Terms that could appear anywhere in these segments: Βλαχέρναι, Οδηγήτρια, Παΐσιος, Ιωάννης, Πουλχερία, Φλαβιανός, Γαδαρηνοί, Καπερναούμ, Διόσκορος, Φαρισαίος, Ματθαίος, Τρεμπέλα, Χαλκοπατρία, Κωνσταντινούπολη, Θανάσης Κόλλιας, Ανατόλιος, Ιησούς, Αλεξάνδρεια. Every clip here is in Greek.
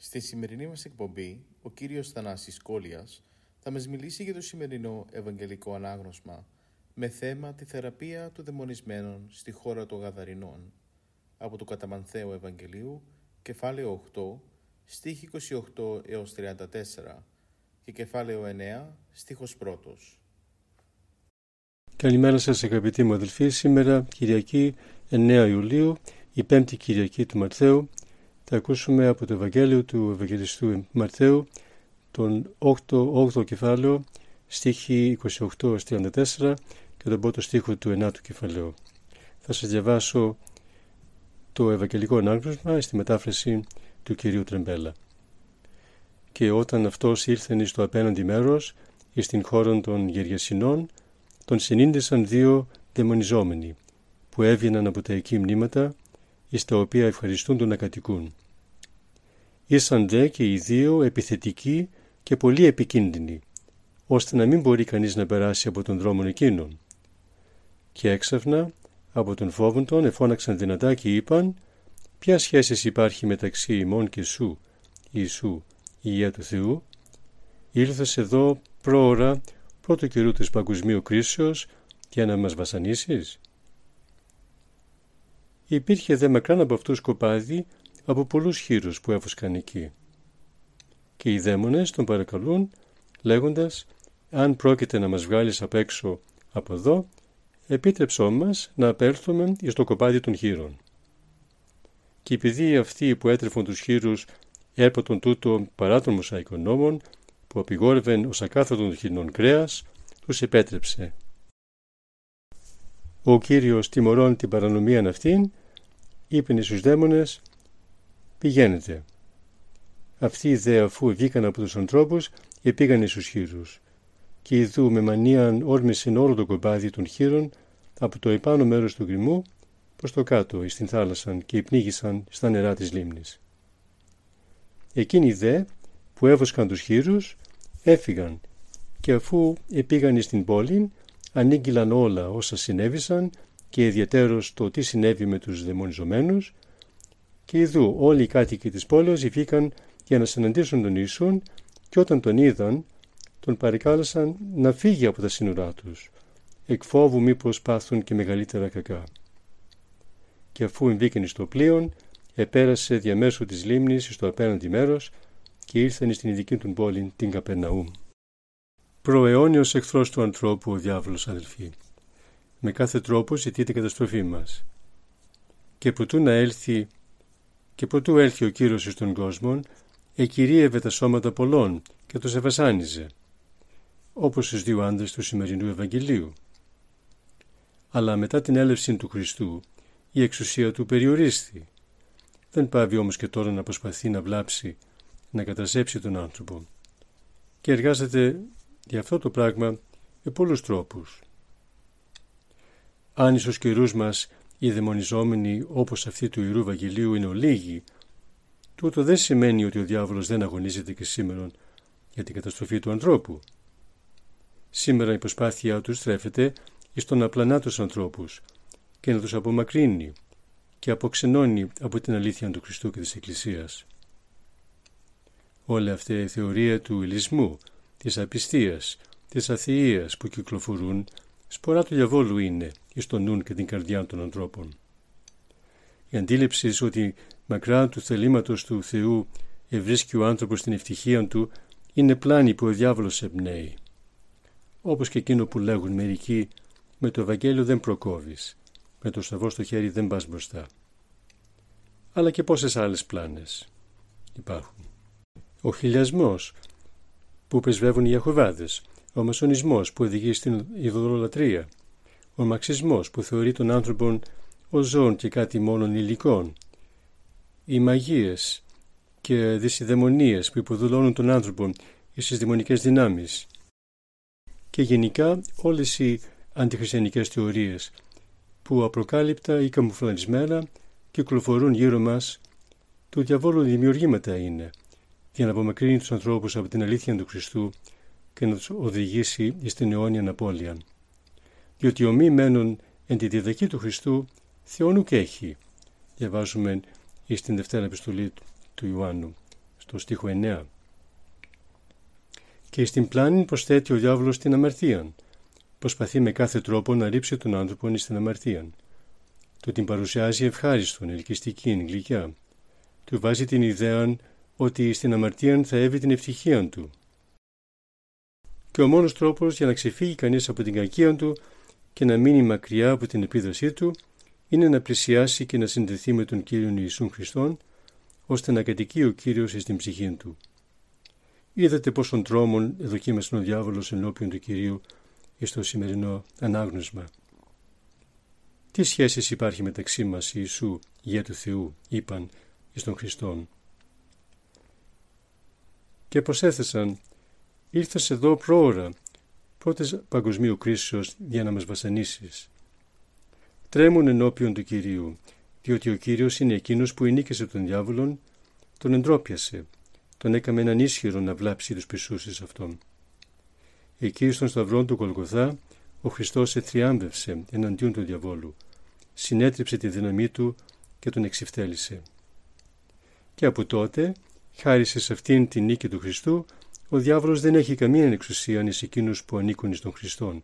Στη σημερινή μας εκπομπή, ο κύριος Θανάσης Κόλλιας θα μας μιλήσει για το σημερινό Ευαγγελικό Ανάγνωσμα με θέμα τη θεραπεία των δαιμονισμένων στη χώρα των Γαδαρηνών από το κατά Ματθαίου Ευαγγελίου, κεφάλαιο 8, στίχη 28 έως 34 και κεφάλαιο 9, στίχος 1. Καλημέρα σας αγαπητοί μου αδελφοί, σήμερα Κυριακή 9 Ιουλίου, η πέμπτη Κυριακή του Ματθαίου. Θα ακούσουμε από το Ευαγγέλιο του Ευαγγελιστού Ματθαίου, τον 8ο κεφάλαιο, στίχη 28-34 και τον 1ο στίχο του 9ου κεφαλαίου. Θα σας διαβάσω το Ευαγγελικό Ανάγνωσμα στη μετάφραση του κυρίου Τρεμπέλα. «Και όταν αυτός ήρθεν εις το απέναντι μέρος, εις την χώρα των Γεργεσινών, τον συνήντησαν δύο δαιμονιζόμενοι, που έβγαιναν από τα εκεί μνήματα, εις τα οποία ευχαριστούν τον να κατοικούν. Ήσαν δε και οι δύο επιθετικοί και πολύ επικίνδυνοι, ώστε να μην μπορεί κανείς να περάσει από τον δρόμο εκείνον. Και έξαφνα, από τον φόβον τον εφώναξαν δυνατά και είπαν, ποια σχέσης υπάρχει μεταξύ ημών και σου, Ιησού, Υιέ του Θεού, ήλθες εδώ πρόωρα πρώτου καιρού της παγκοσμίου κρίσεως για να μας βασανίσεις. Υπήρχε δε μακράν από αυτούς κοπάδι από πολλούς χείρους που έφουσκαν εκεί. Και οι δαίμονες τον παρακαλούν, λέγοντας, αν πρόκειται να μας βγάλεις απ' έξω από εδώ, επίτρεψό μας να απέλθουμε εις το κοπάδι των χείρων. Και επειδή αυτοί που έτρεφαν τους χείρους έρπατον τούτο παρά των μοσαϊκών νόμων, που απειγόρευεν ως ακάθαρτον χοιρινών κρέας, τους επέτρεψε. Ο Κύριος τιμωρών την παρανομίαν αυτήν, είπεν στους δαίμονες, πηγαίνετε. Αυτοί δε αφού βγήκαν από τους ανθρώπους, επήγανε στους χείρους. Και ειδού με μανίαν όρμησεν όλο το κοπάδι των χείρων από το επάνω μέρος του γκριμού προς το κάτω εις την θάλασσαν και πνίγησαν στα νερά της λίμνης. Εκείνοι δε που έβοσκαν τους χείρους έφυγαν και αφού επήγανε στην πόλη, ανήγγυλαν όλα όσα συνέβησαν και ιδιαιτέρως το τι συνέβη με τους δαιμονιζομένους και ειδού όλοι οι κάτοικοι της πόλεως βγήκαν για να συναντήσουν τον Ιησούν και όταν τον είδαν τον παρακάλεσαν να φύγει από τα σύνορά τους εκ φόβου μήπως πάθουν και μεγαλύτερα κακά. Και αφού εμβήκεν στο πλοίον επέρασε διαμέσου της λίμνης στο απέναντι μέρος και ήρθαν στην ειδική του πόλη την Καπερναούμ. Προαιώνιος εχθρός του ανθρώπου ο διάβολος αδελφοί. Με κάθε τρόπο ζητεί την καταστροφή μας. Και προτού έλθει ο Κύριος εις τον κόσμο, εκυρίευε τα σώματα πολλών και τους εβασάνιζε, όπως τους δύο άντρες του σημερινού Ευαγγελίου. Αλλά μετά την έλευση του Χριστού, η εξουσία του περιορίστη. Δεν πάβει όμως και τώρα να προσπαθεί να βλάψει, να καταστρέψει τον άνθρωπο. Και εργάζεται για αυτό το πράγμα με πολλούς τρόπους. Αν εις καιρούς μας οι δαιμονιζόμενοι όπως αυτοί του Ιερού Ευαγγελίου είναι ολίγοι, τούτο δεν σημαίνει ότι ο διάβολος δεν αγωνίζεται και σήμερα για την καταστροφή του ανθρώπου. Σήμερα η προσπάθειά τους στρέφεται εις το να πλανά τους ανθρώπους και να τους απομακρύνει και αποξενώνει από την αλήθεια του Χριστού και της Εκκλησίας. Όλη αυτή η θεωρία του ηλισμού, της απιστίας, της αθείας που κυκλοφορούν, σπορά του διαβόλου είναι εις το νουν και την καρδιά των ανθρώπων. Η αντίληψη ότι μακρά του θελήματος του Θεού ευρίσκει ο άνθρωπος την ευτυχία του είναι πλάνη που ο διάβολος εμπνέει. Όπως και εκείνο που λέγουν μερικοί, με το Ευαγγέλιο δεν προκόβεις, με το σταυρό στο χέρι δεν πας μπροστά. Αλλά και πόσες άλλες πλάνες υπάρχουν. Ο χιλιασμός που πρεσβεύουν οι Ιεχωβάδες, ο μασονισμός που οδηγεί στην ειδωλολατρία, ο μαξισμός που θεωρεί τον άνθρωπον ως ζώων και κάτι μόνον υλικών, οι μαγείες και δυσιδαιμονίες που υποδουλώνουν τον άνθρωπο στις δαιμονικές δυνάμεις και γενικά όλες οι αντιχριστιανικές θεωρίες που απροκάλυπτα ή καμουφλανισμένα κυκλοφορούν γύρω μας, του διαβόλου δημιουργήματα είναι, για να απομακρύνει τους ανθρώπους από την αλήθεια του Χριστού και να τους οδηγήσει στην αιώνια απώλεια. Διότι ο μη μένων εν τη διδακή του Χριστού θεόν και έχει, διαβάζουμε στην Δευτέρα Επιστολή του Ιωάννου, στο στίχο 9. Και στην πλάνη προσθέτει ο διάβολος την αμαρτίαν, προσπαθεί με κάθε τρόπο να ρίψει τον άνθρωπον εις την αμαρτίαν. Του την παρουσιάζει ευχάριστον, ελκυστικήν, γλυκιά. Του βάζει την ιδέαν ότι στην αμαρτίαν θα έβει την ευτυχίαν του. Και ο μόνος τρόπος για να ξεφύγει κανείς από την κακία του και να μείνει μακριά από την επίδρασή του είναι να πλησιάσει και να συνδεθεί με τον Κύριον Ιησούν Χριστόν, ώστε να κατοικεί ο Κύριος στην ψυχή του. Είδατε πόσων τρόμων εδοκίμασε ο διάβολος ενώπιον του Κυρίου στο σημερινό ανάγνωσμα. Τι σχέσεις υπάρχει μεταξύ μας Ιησού, Υιέ του Θεού, είπαν εις τον Χριστόν. Και προσέθεσαν, ήρθες εδώ πρόωρα, πρώτες παγκοσμίου κρίσεως, για να μας βασανίσεις. Τρέμουν ενώπιον του Κυρίου, διότι ο Κύριος είναι εκείνος που ενίκησε τον διάβολον, τον εντρόπιασε, τον έκαμε έναν ίσχυρο να βλάψει τους πεισούσες αυτών. Εκεί στον σταυρό του Γολγοθά, ο Χριστός εθριάμβευσε εναντίον του διαβόλου, συνέτριψε τη δύναμή του και τον εξυφτέλησε. Και από τότε, χάρη σε αυτήν την νίκη του Χριστού, ο διάβολος δεν έχει καμία εξουσία εις εκείνους που ανήκουν στον Χριστόν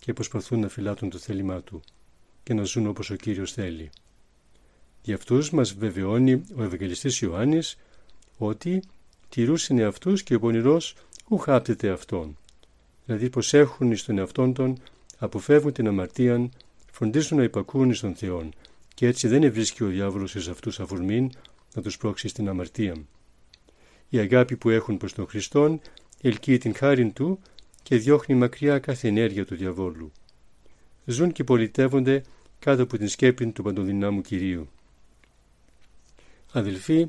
και προσπαθούν να φυλάτουν το θέλημά του και να ζουν όπως ο Κύριος θέλει. Γι' αυτούς μας βεβαιώνει ο Ευαγγελιστής Ιωάννης ότι «τηρούς είναι αυτούς και ο πονηρός ουχάπτεται αυτόν». Δηλαδή προσέχουν εις τον εαυτόν τον, αποφεύγουν την αμαρτίαν, φροντίζουν να υπακούν εις τον Θεόν και έτσι δεν ευρίσκει ο διάβολος εις αυτούς αφορμήν να τους πρόξει στην αμαρτία. Η αγάπη που έχουν προς τον Χριστόν ελκύει την χάριν του και διώχνει μακριά κάθε ενέργεια του διαβόλου. Ζουν και πολιτεύονται κάτω από την σκέπη του παντοδυνάμου Κυρίου. Αδελφοί,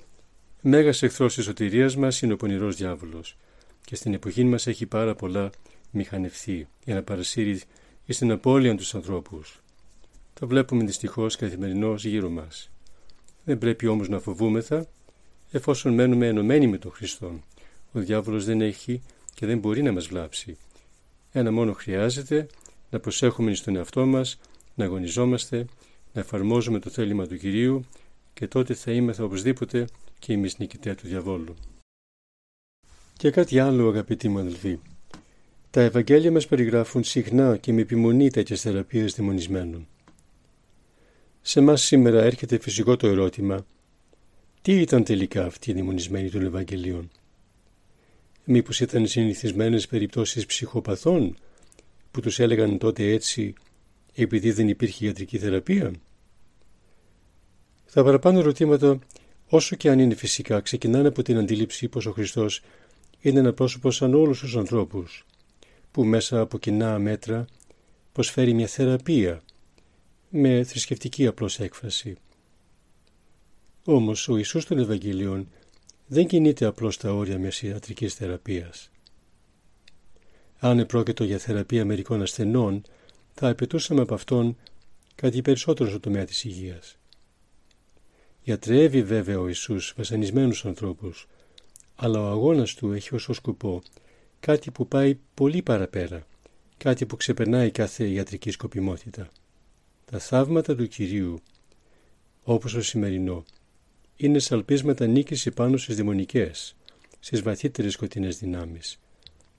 μέγας εχθρός της σωτηρίας μας είναι ο πονηρός διάβολος και στην εποχή μας έχει πάρα πολλά μηχανευθεί για να παρασύρει εις την απώλεια τους ανθρώπους. Το βλέπουμε δυστυχώς καθημερινώς γύρω μας. Δεν πρέπει όμως να φοβούμεθα, εφόσον μένουμε ενωμένοι με τον Χριστόν. Ο διάβολος δεν έχει και δεν μπορεί να μας βλάψει. Ένα μόνο χρειάζεται, να προσέχουμε στον εαυτό μας, να αγωνιζόμαστε, να εφαρμόζουμε το θέλημα του Κυρίου και τότε θα είμεθα οπωσδήποτε και εμείς νικητές του διαβόλου. Και κάτι άλλο, αγαπητοί μου αδελφοί. Τα Ευαγγέλια μας περιγράφουν συχνά και με επιμονή τέτοιες θεραπείες δαιμονισμένων. Σε εμάς σήμερα έρχεται φυσικό το ερώτημα, τι ήταν τελικά αυτοί οι δαιμονισμένοι των Ευαγγελίων? Μήπως ήταν συνηθισμένες περιπτώσεις ψυχοπαθών που τους έλεγαν τότε έτσι επειδή δεν υπήρχε ιατρική θεραπεία? Τα παραπάνω ερωτήματα, όσο και αν είναι φυσικά, ξεκινάνε από την αντίληψη πως ο Χριστός είναι ένα πρόσωπο σαν όλους τους ανθρώπους, που μέσα από κοινά μέτρα προσφέρει μια θεραπεία με θρησκευτική απλώς έκφραση. Όμως ο Ιησούς των Ευαγγελίων δεν κινείται απλώς στα όρια μιας ιατρικής θεραπείας. Αν επρόκειτο για θεραπεία μερικών ασθενών, θα απαιτούσαμε από αυτόν κάτι περισσότερο στο τομέα της υγείας. Γιατρεύει βέβαια ο Ιησούς βασανισμένους ανθρώπους, αλλά ο αγώνας του έχει ως σκοπό κάτι που πάει πολύ παραπέρα, κάτι που ξεπερνάει κάθε ιατρική σκοπιμότητα. Τα θαύματα του Κυρίου, όπως το σημερινό, είναι σαλπίσματα νίκης επάνω στις δαιμονικές, στις βαθύτερες σκοτεινές δυνάμεις,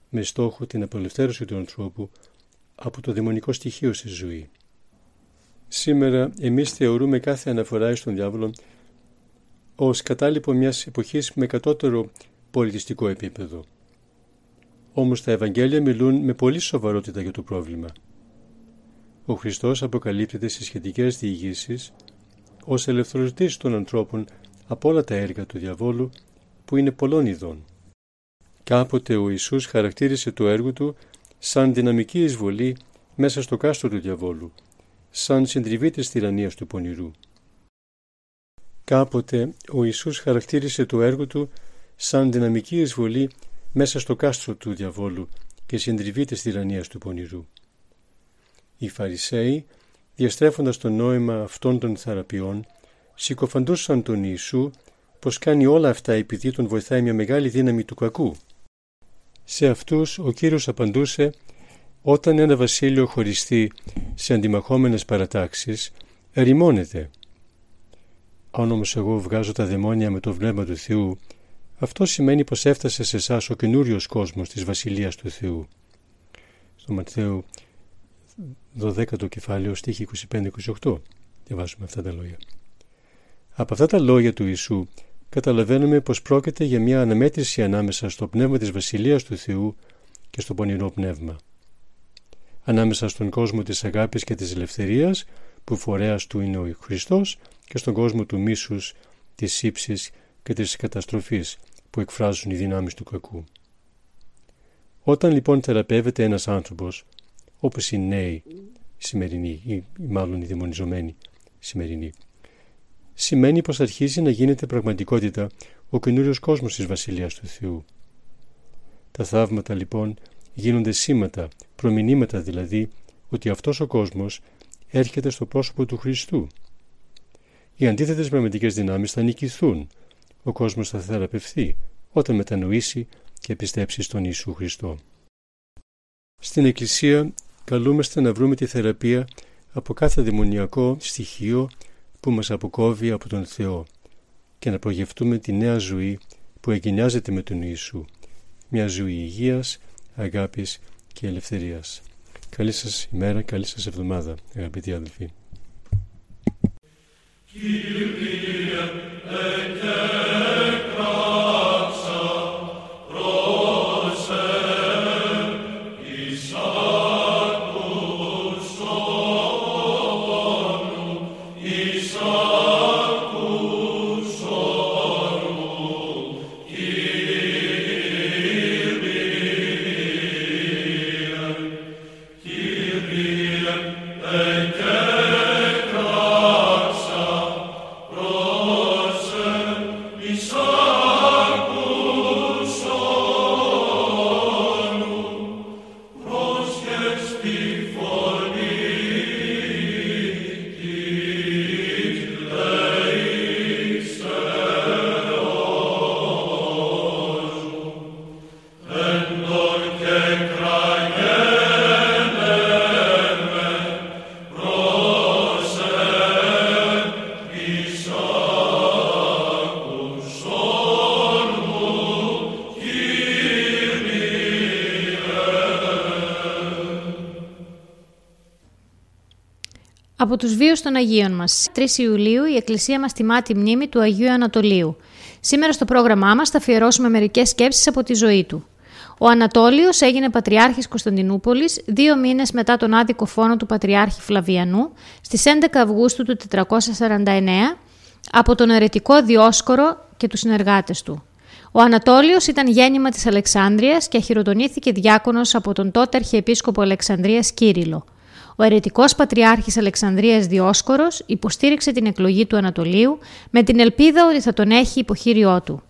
με στόχο την απελευθέρωση του ανθρώπου από το δαιμονικό στοιχείο στη ζωή. Σήμερα εμείς θεωρούμε κάθε αναφορά στον διάβολο ως κατάλοιπο μιας εποχής με κατώτερο πολιτιστικό επίπεδο. Όμως τα Ευαγγέλια μιλούν με πολύ σοβαρότητα για το πρόβλημα. Ο Χριστός αποκαλύπτεται στις σχετικές διηγήσεις ως ελευθερωτής των ανθρώπων από όλα τα έργα του διαβόλου που είναι πολλών ειδών. Κάποτε ο Ιησούς χαρακτήρισε το έργο του σαν δυναμική εισβολή μέσα στο κάστρο του διαβόλου, σαν συντριβή της τυραννίας του πονηρού. Κάποτε ο Ιησούς χαρακτήρισε το έργο του σαν δυναμική εισβολή μέσα στο κάστρο του διαβόλου και συντριβή της τυραννίας του πονηρού. Οι Φαρισαίοι, διαστρέφοντας το νόημα αυτών των θεραπείων, συκοφαντούσαν τον Ιησού πως κάνει όλα αυτά επειδή τον βοηθάει μια μεγάλη δύναμη του κακού. Σε αυτούς ο Κύριος απαντούσε: «Όταν ένα βασίλειο χωριστεί σε αντιμαχόμενες παρατάξεις, ερημώνεται. Αν όμως εγώ βγάζω τα δαιμόνια με το Πνεύμα του Θεού, αυτό σημαίνει πως έφτασε σε εσάς ο καινούριος κόσμος της Βασιλείας του Θεού». Στο Ματθαίου 12 κεφάλαιο, στίχη 25-28, διαβάζουμε αυτά τα λόγια. Από αυτά τα λόγια του Ιησού καταλαβαίνουμε πως πρόκειται για μια αναμέτρηση ανάμεσα στο πνεύμα της Βασιλείας του Θεού και στο πονηρό πνεύμα. Ανάμεσα στον κόσμο της αγάπης και της ελευθερίας, που φορέας του είναι ο Χριστός, και στον κόσμο του μίσους, της ύψης και της καταστροφής, που εκφράζουν οι δυνάμεις του κακού. Όταν λοιπόν θεραπεύεται ένας άνθρωπος, όπως οι νέοι σημερινοί, ή μάλλον οι δαιμονιζομένοι σημερινοί, σημαίνει πως αρχίζει να γίνεται πραγματικότητα ο καινούριος κόσμος της Βασιλείας του Θεού. Τα θαύματα λοιπόν γίνονται σήματα, προμηνύματα δηλαδή, ότι αυτός ο κόσμος έρχεται στο πρόσωπο του Χριστού. Οι αντίθετες πνευματικές δυνάμεις θα νικηθούν, ο κόσμος θα θεραπευθεί όταν μετανοήσει και πιστέψει στον Ιησού Χριστό. Στην Εκκλησία καλούμαστε να βρούμε τη θεραπεία από κάθε δαιμονιακό στοιχείο που μας αποκόβει από τον Θεό και να προγευτούμε τη νέα ζωή που εγκαινιάζεται με τον Ιησού, μια ζωή υγείας, αγάπης και ελευθερίας. Καλή σας ημέρα, καλή σας εβδομάδα, αγαπητοί αδελφοί. Από τους βίους των Αγίων μας, 3 Ιουλίου, η Εκκλησία μας τιμά τη μνήμη του Αγίου Ανατολίου. Σήμερα στο πρόγραμμά μας θα αφιερώσουμε μερικές σκέψεις από τη ζωή του. Ο Ανατόλιος έγινε Πατριάρχης Κωνσταντινούπολης 2 μήνες μετά τον άδικο φόνο του Πατριάρχη Φλαβιανού, στις 11 Αυγούστου του 449, από τον αιρετικό Διόσκορο και τους συνεργάτες του. Ο Ανατόλιος ήταν γέννημα της Αλεξάνδρειας και χειροτονήθηκε διάκονος από τον τότε Αρχιεπίσκοπο Αλεξανδρίας Κύριλλο. Ο αιρετικός Πατριάρχης Αλεξανδρίας Διόσκορος υποστήριξε την εκλογή του Ανατολίου με την ελπίδα ότι θα τον έχει υποχείριό του.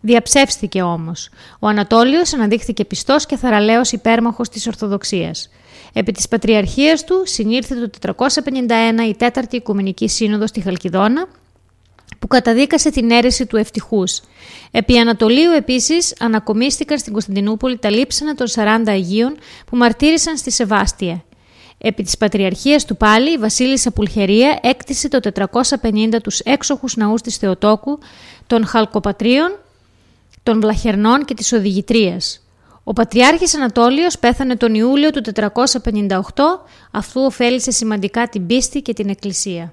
Διαψεύστηκε όμως. Ο Ανατόλιος αναδείχθηκε πιστός και θαραλέος υπέρμαχος της Ορθοδοξίας. Επί της Πατριαρχίας του συνήλθε το 451 η 4η Οικουμενική Σύνοδος στη Χαλκηδόνα, που καταδίκασε την αίρεση του Ευτυχούς. Επί Ανατολίου επίσης ανακομίστηκαν στην Κωνσταντινούπολη τα λείψανα των 40 Αγίων που μαρτύρησαν στη Σεβάστεια. Επί της Πατριαρχίας του πάλι, η βασίλισσα Πουλχερία έκτισε το 450 τους έξοχους ναούς της Θεοτόκου, των Χαλκοπατρίων, των Βλαχερνών και της Οδηγητρίας. Ο Πατριάρχης Ανατόλιος πέθανε τον Ιούλιο του 458, αφού ωφέλησε σημαντικά την πίστη και την Εκκλησία.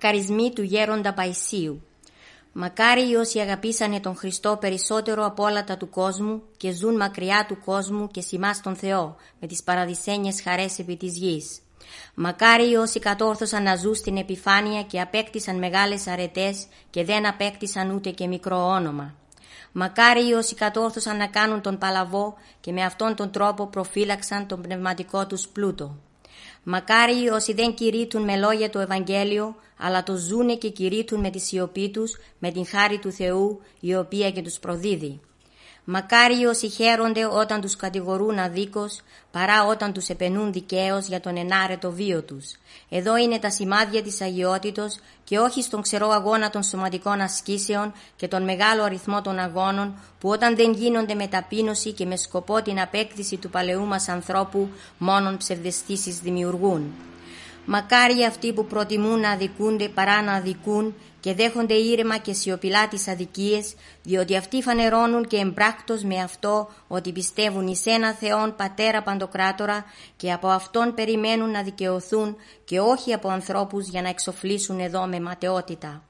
Μακαρισμοί του γέροντα Παϊσίου. Μακάρι οι όσοι αγαπήσανε τον Χριστό περισσότερο από όλα τα του κόσμου και ζουν μακριά του κόσμου και σημάς τον Θεό με τις παραδεισένιες χαρές επί της γης. Μακάρι οι όσοι κατόρθωσαν να ζουν στην επιφάνεια και απέκτησαν μεγάλες αρετές και δεν απέκτησαν ούτε και μικρό όνομα. Μακάρι οι όσοι κατόρθωσαν να κάνουν τον παλαβό και με αυτόν τον τρόπο προφύλαξαν τον πνευματικό τους πλούτο. Μακάρι οι όσοι δεν κηρύττουν με λόγια το Ευαγγέλιο, αλλά το ζούνε και κηρύττουν με τη σιωπή τους, με την χάρη του Θεού, η οποία και τους προδίδει. Μακάρι οι όσοι χαίρονται όταν τους κατηγορούν αδίκως, παρά όταν τους επενούν δικαίως για τον ενάρετο βίο τους. Εδώ είναι τα σημάδια της αγιότητος και όχι στον ξερό αγώνα των σωματικών ασκήσεων και τον μεγάλο αριθμό των αγώνων, που όταν δεν γίνονται με ταπείνωση και με σκοπό την απέκτηση του παλαιού μας ανθρώπου, μόνον ψευδεστήσεις δημιουργούν. Μακάρι αυτοί που προτιμούν να αδικούνται παρά να αδικούν και δέχονται ήρεμα και σιωπηλά τις αδικίες, διότι αυτοί φανερώνουν και εμπράκτος με αυτό ότι πιστεύουν εις ένα Θεόν Πατέρα Παντοκράτορα και από Αυτόν περιμένουν να δικαιωθούν και όχι από ανθρώπους για να εξοφλήσουν εδώ με ματαιότητα.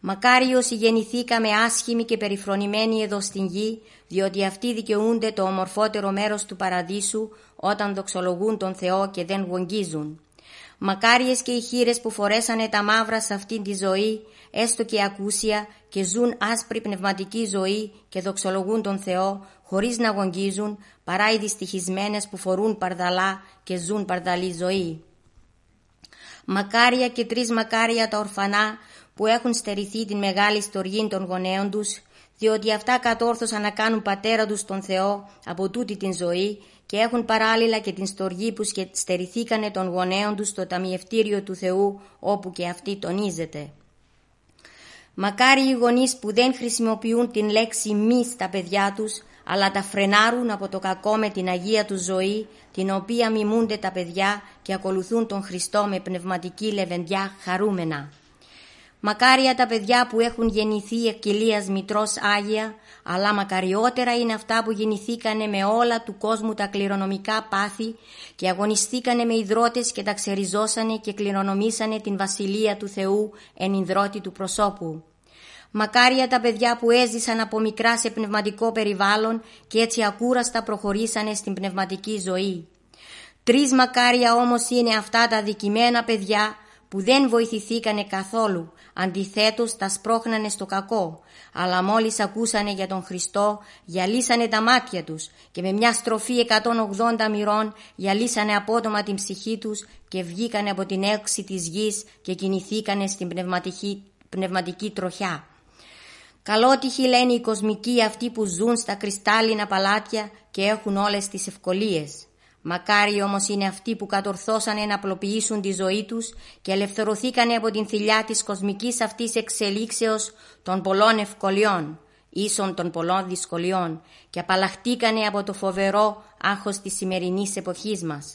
Μακάρι όσοι γεννηθήκαμε άσχημοι και περιφρονημένοι εδώ στην γη, διότι αυτοί δικαιούνται το ομορφότερο μέρος του παραδείσου όταν δοξολογούν τον Θεό και δεν γογγίζουν. Μακάριες και οι χήρες που φορέσανε τα μαύρα σε αυτήν τη ζωή, έστω και ακούσια, και ζουν άσπρη πνευματική ζωή και δοξολογούν τον Θεό, χωρίς να γογγίζουν, παρά οι δυστυχισμένες που φορούν παρδαλά και ζουν παρδαλή ζωή. Μακάρια και τρεις μακάρια τα ορφανά που έχουν στερηθεί την μεγάλη στοργή των γονέων τους, διότι αυτά κατόρθωσαν να κάνουν πατέρα τους τον Θεό από τούτη την ζωή και έχουν παράλληλα και την στοργή που στερηθήκανε των γονέων τους στο ταμιευτήριο του Θεού, όπου και αυτή τονίζεται. Μακάρι οι γονείς που δεν χρησιμοποιούν την λέξη μη στα παιδιά τους, αλλά τα φρενάρουν από το κακό με την Αγία του ζωή, την οποία μιμούνται τα παιδιά και ακολουθούν τον Χριστό με πνευματική λεβεντιά χαρούμενα. Μακάρια τα παιδιά που έχουν γεννηθεί εκ κοιλίας μητρός άγια, αλλά μακαριότερα είναι αυτά που γεννηθήκανε με όλα του κόσμου τα κληρονομικά πάθη και αγωνιστήκανε με ιδρώτες και τα ξεριζώσανε και κληρονομήσανε την Βασιλεία του Θεού εν ιδρώτη του προσώπου. Μακάρια τα παιδιά που έζησαν από μικρά σε πνευματικό περιβάλλον και έτσι ακούραστα προχωρήσανε στην πνευματική ζωή. Τρεις μακάρια όμως είναι αυτά τα αδικημένα παιδιά που δεν βοηθηθήκανε καθόλου, αντιθέτως τα σπρώχνανε στο κακό, αλλά μόλις ακούσανε για τον Χριστό, γυαλίσανε τα μάτια τους και με μια στροφή 180 μοιρών γυαλίσανε απότομα την ψυχή τους και βγήκανε από την έξι της γης και κινηθήκανε στην πνευματική τροχιά. Καλότυχοι λένε οι κοσμικοί αυτοί που ζουν στα κρυστάλλινα παλάτια και έχουν όλες τις ευκολίες. Μακάρι όμως είναι αυτοί που κατορθώσανε να απλοποιήσουν τη ζωή τους και ελευθερωθήκανε από την θηλιά της κοσμικής αυτής εξελίξεως των πολλών ευκολιών, ίσον των πολλών δυσκολιών, και απαλλαχτήκανε από το φοβερό άγχος της σημερινής εποχής μας.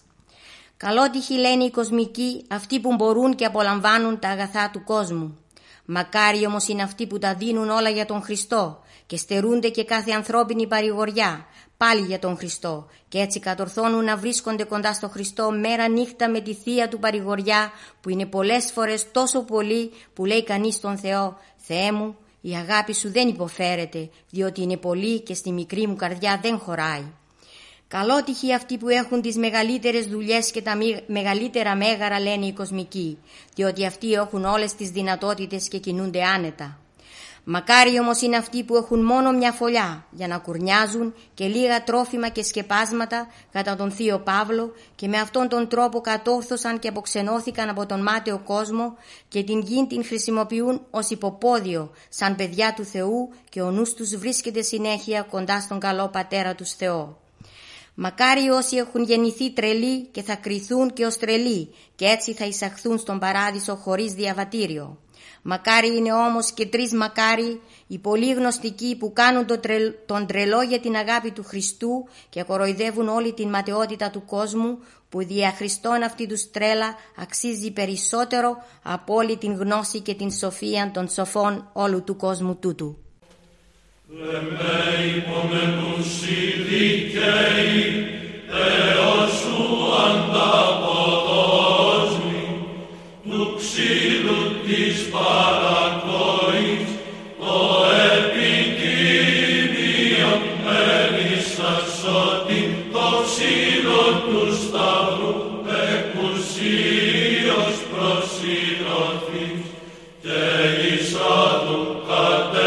Καλότυχοι λένε οι κοσμικοί αυτοί που μπορούν και απολαμβάνουν τα αγαθά του κόσμου. Μακάρι όμως είναι αυτοί που τα δίνουν όλα για τον Χριστό και στερούνται και κάθε ανθρώπινη παρηγοριά, πάλι για τον Χριστό, και έτσι κατορθώνουν να βρίσκονται κοντά στο Χριστό μέρα νύχτα με τη θεία του παρηγοριά, που είναι πολλές φορές τόσο πολύ που λέει κανείς τον Θεό: «Θεέ μου, η αγάπη σου δεν υποφέρεται, διότι είναι πολύ και στη μικρή μου καρδιά δεν χωράει». Καλότυχοι αυτοί που έχουν τις μεγαλύτερες δουλειές και τα μεγαλύτερα μέγαρα, λένε οι κοσμικοί, διότι αυτοί έχουν όλες τις δυνατότητες και κινούνται άνετα. Μακάρι όμως είναι αυτοί που έχουν μόνο μια φωλιά για να κουρνιάζουν και λίγα τρόφιμα και σκεπάσματα κατά τον Θείο Παύλο, και με αυτόν τον τρόπο κατόρθωσαν και αποξενώθηκαν από τον μάταιο κόσμο και την γη την χρησιμοποιούν ως υποπόδιο σαν παιδιά του Θεού, και ο νους τους βρίσκεται συνέχεια κοντά στον καλό Πατέρα τους Θεό. Μακάρι όσοι έχουν γεννηθεί τρελοί και θα κριθούν και ως τρελοί, και έτσι θα εισαχθούν στον παράδεισο χωρίς διαβατήριο. Μακάρι είναι όμως και τρεις μακάρι οι πολύ γνωστικοί που κάνουν τον τρελό για την αγάπη του Χριστού και κοροϊδεύουν όλη την ματαιότητα του κόσμου, που δια Χριστόν αυτή τους τρέλα αξίζει περισσότερο από όλη την γνώση και την σοφία των σοφών όλου του κόσμου τούτου. Δε με υπομενούς οι δικαίοι, Θεός σου ανταποδόσμη, του ξύλου της παρακοής, το επιτίμιο μελισσασότη, το ξύλο του σταυρού εκουσίως προσυρωθείς, και εις άδου κατευθύνει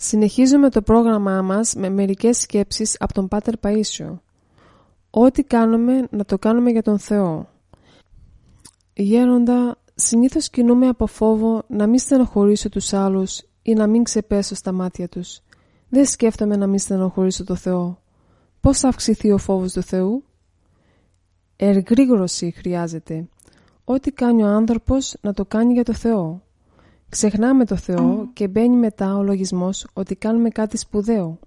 Συνεχίζουμε το πρόγραμμά μας με μερικές σκέψεις από τον Πάτερ Παΐσιο. Ό,τι κάνουμε, να το κάνουμε για τον Θεό. Γέροντα, συνήθως κινούμε από φόβο να μην στενοχωρήσω τους άλλους ή να μην ξεπέσω στα μάτια τους. Δεν σκέφτομαι να μην στενοχωρήσω τον Θεό. Πώς θα αυξηθεί ο φόβος του Θεού? Εργρήγορση χρειάζεται. Ό,τι κάνει ο άνθρωπος, να το κάνει για τον Θεό. Ξεχνάμε το Θεό και μπαίνει μετά ο λογισμός ότι κάνουμε κάτι σπουδαίο.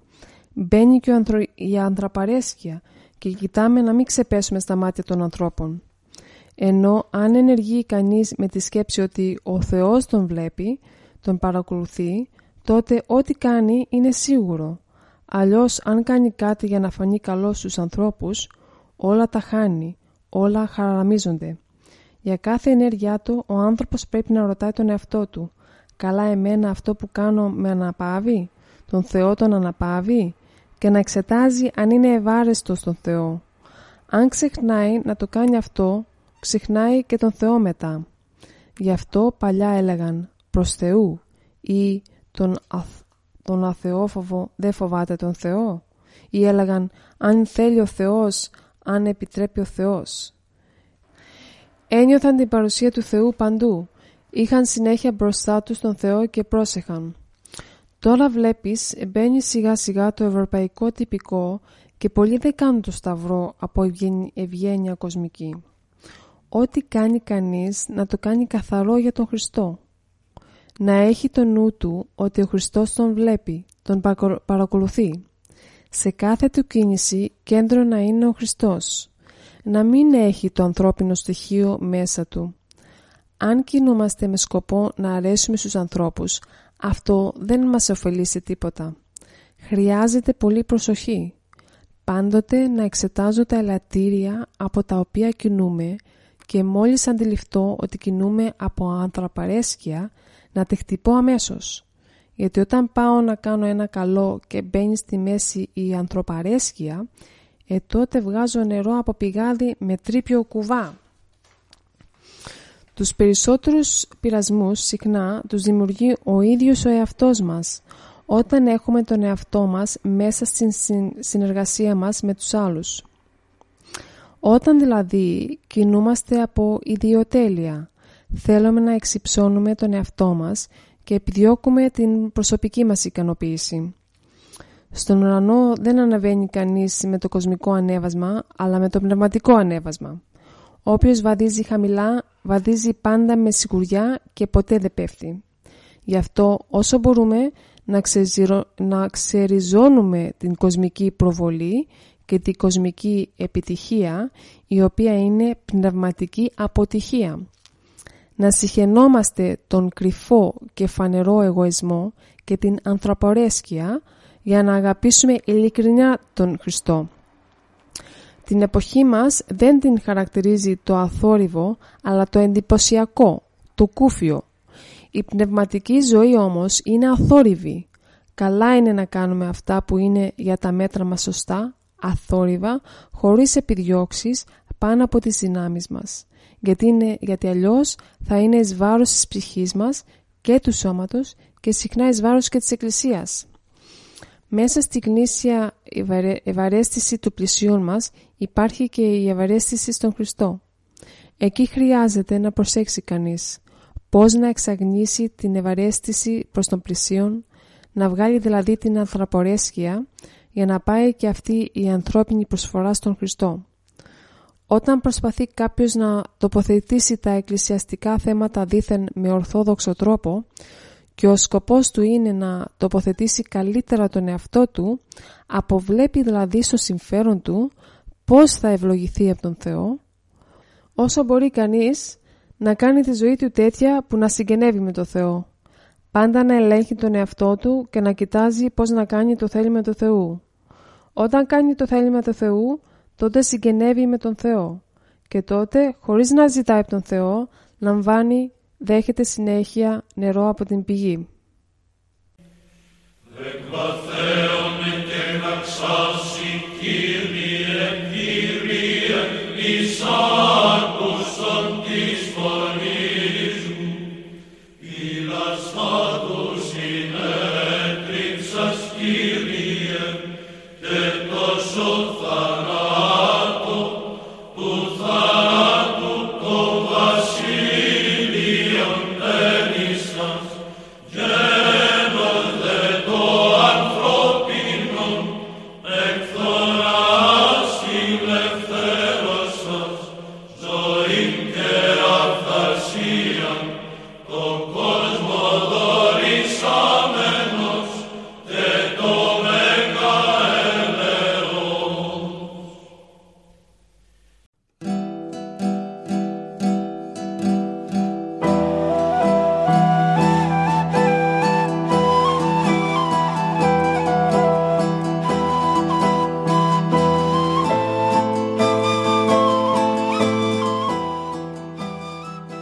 Μπαίνει και η ανθρωπαρέσκεια και κοιτάμε να μην ξεπέσουμε στα μάτια των ανθρώπων. Ενώ αν ενεργεί κανείς με τη σκέψη ότι ο Θεός τον βλέπει, τον παρακολουθεί, τότε ό,τι κάνει είναι σίγουρο. Αλλιώς αν κάνει κάτι για να φανεί καλό στους ανθρώπους, όλα τα χάνει, όλα χαραμίζονται. Για κάθε ενέργειά του, ο άνθρωπος πρέπει να ρωτάει τον εαυτό του. Καλά εμένα αυτό που κάνω με αναπαύει, τον Θεό τον αναπαύει, και να εξετάζει αν είναι ευάρεστος στον Θεό. Αν ξεχνάει να το κάνει αυτό, ξεχνάει και τον Θεό μετά. Γι' αυτό παλιά έλεγαν προς Θεού ή τον αθεόφοβο δεν φοβάται τον Θεό, ή έλεγαν αν θέλει ο Θεός, αν επιτρέπει ο Θεός. Ένιωθαν την παρουσία του Θεού παντού. Είχαν συνέχεια μπροστά τους τον Θεό και πρόσεχαν. Τώρα βλέπεις, μπαίνει σιγά σιγά το ευρωπαϊκό τυπικό και πολλοί δεν κάνουν το σταυρό από ευγένεια κοσμική. Ό,τι κάνει κανείς, να το κάνει καθαρό για τον Χριστό. Να έχει το νου του ότι ο Χριστός τον βλέπει, τον παρακολουθεί. Σε κάθε του κίνηση κέντρο να είναι ο Χριστός. Να μην έχει το ανθρώπινο στοιχείο μέσα του. Αν κινούμαστε με σκοπό να αρέσουμε στους ανθρώπους, αυτό δεν μας ωφελεί σε τίποτα. Χρειάζεται πολύ προσοχή. Πάντοτε να εξετάζω τα ελαττήρια από τα οποία κινούμε και μόλις αντιληφθώ ότι κινούμε από ανθρωπαρέσκεια, να τη χτυπώ αμέσως. Γιατί όταν πάω να κάνω ένα καλό και μπαίνει στη μέση η ανθρωπαρέσκεια, τότε βγάζω νερό από πηγάδι με τρίπιο κουβά. Τους περισσότερους πειρασμούς συχνά τους δημιουργεί ο ίδιος ο εαυτός μας, όταν έχουμε τον εαυτό μας μέσα στην συνεργασία μας με τους άλλους. Όταν δηλαδή κινούμαστε από ιδιοτέλεια, θέλουμε να εξυψώνουμε τον εαυτό μας και επιδιώκουμε την προσωπική μας ικανοποίηση. Στον ουρανό δεν αναβαίνει κανείς με το κοσμικό ανέβασμα, αλλά με το πνευματικό ανέβασμα. Όποιος βαδίζει χαμηλά, βαδίζει πάντα με σιγουριά και ποτέ δεν πέφτει. Γι' αυτό όσο μπορούμε να ξεριζώνουμε την κοσμική προβολή και την κοσμική επιτυχία, η οποία είναι πνευματική αποτυχία. Να συχαινόμαστε τον κρυφό και φανερό εγωισμό και την ανθρωπορέσκεια για να αγαπήσουμε ειλικρινά τον Χριστό. Την εποχή μας δεν την χαρακτηρίζει το αθόρυβο, αλλά το εντυπωσιακό, το κούφιο. Η πνευματική ζωή όμως είναι αθόρυβη. Καλά είναι να κάνουμε αυτά που είναι για τα μέτρα μας σωστά, αθόρυβα, χωρίς επιδιώξεις πάνω από τις δυνάμεις μας. Γιατί αλλιώς θα είναι εις βάρος της ψυχής μας και του σώματος και συχνά εις βάρος και της Εκκλησίας. Μέσα στην γνήσια ευαρέστηση του πλησίον μας υπάρχει και η ευαρέστηση στον Χριστό. Εκεί χρειάζεται να προσέξει κανείς πώς να εξαγνήσει την ευαρέστηση προς τον πλησίον, να βγάλει δηλαδή την ανθρωπορέσκεια για να πάει και αυτή η ανθρώπινη προσφορά στον Χριστό. Όταν προσπαθεί κάποιος να τοποθετήσει τα εκκλησιαστικά θέματα δήθεν με ορθόδοξο τρόπο και ο σκοπός του είναι να τοποθετήσει καλύτερα τον εαυτό του, αποβλέπει δηλαδή στο συμφέρον του πώς θα ευλογηθεί από τον Θεό. Όσο μπορεί κανείς να κάνει τη ζωή του τέτοια που να συγγενεύει με τον Θεό, πάντα να ελέγχει τον εαυτό του και να κοιτάζει πώς να κάνει το θέλημα του Θεού. Όταν κάνει το θέλημα του Θεού, τότε συγγενεύει με τον Θεό και τότε, χωρίς να ζητάει από τον Θεό, λαμβάνει, δέχεται συνέχεια νερό από την πηγή.